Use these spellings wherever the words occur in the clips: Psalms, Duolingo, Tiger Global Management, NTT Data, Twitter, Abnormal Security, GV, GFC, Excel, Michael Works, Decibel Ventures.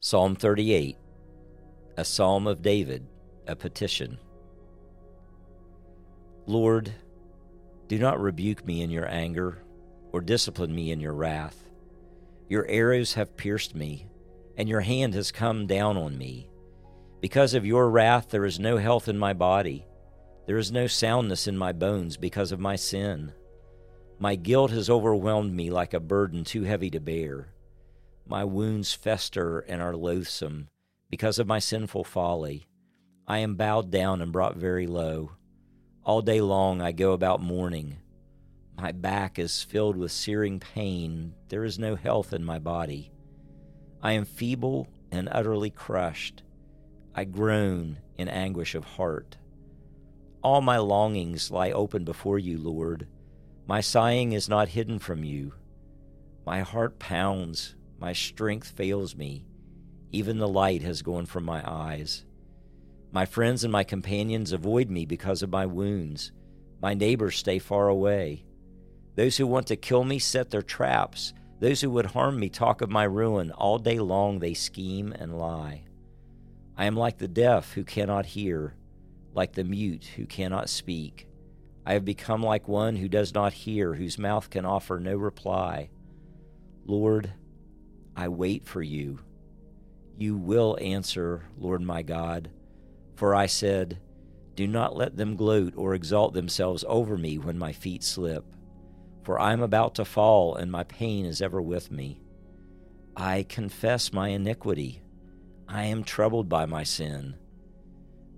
Psalm 38, a Psalm of David, a petition. Lord, do not rebuke me in your anger, or discipline me in your wrath. Your arrows have pierced me, and your hand has come down on me. Because of your wrath there is no health in my body. There is no soundness in my bones because of my sin. My guilt has overwhelmed me like a burden too heavy to bear. My wounds fester and are loathsome because of my sinful folly. I am bowed down and brought very low. All day long I go about mourning. My back is filled with searing pain. There is no health in my body. I am feeble and utterly crushed. I groan in anguish of heart. All my longings lie open before you, Lord. My sighing is not hidden from you. My heart pounds. My strength fails me. Even the light has gone from my eyes. My friends and my companions avoid me because of my wounds. My neighbors stay far away. Those who want to kill me set their traps. Those who would harm me talk of my ruin. All day long they scheme and lie. I am like the deaf who cannot hear, like the mute who cannot speak. I have become like one who does not hear, whose mouth can offer no reply. Lord, I wait for you. You will answer, Lord my God. For I said, do not let them gloat or exalt themselves over me when my feet slip. For I am about to fall, and my pain is ever with me. I confess my iniquity. I am troubled by my sin.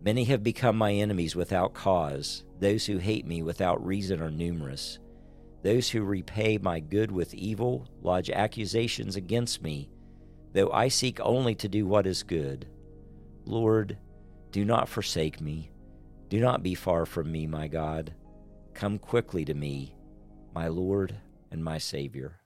Many have become my enemies without cause. Those who hate me without reason are numerous. Those who repay my good with evil lodge accusations against me, though I seek only to do what is good. Lord, do not forsake me. Do not be far from me, my God. Come quickly to me, my Lord and my Savior.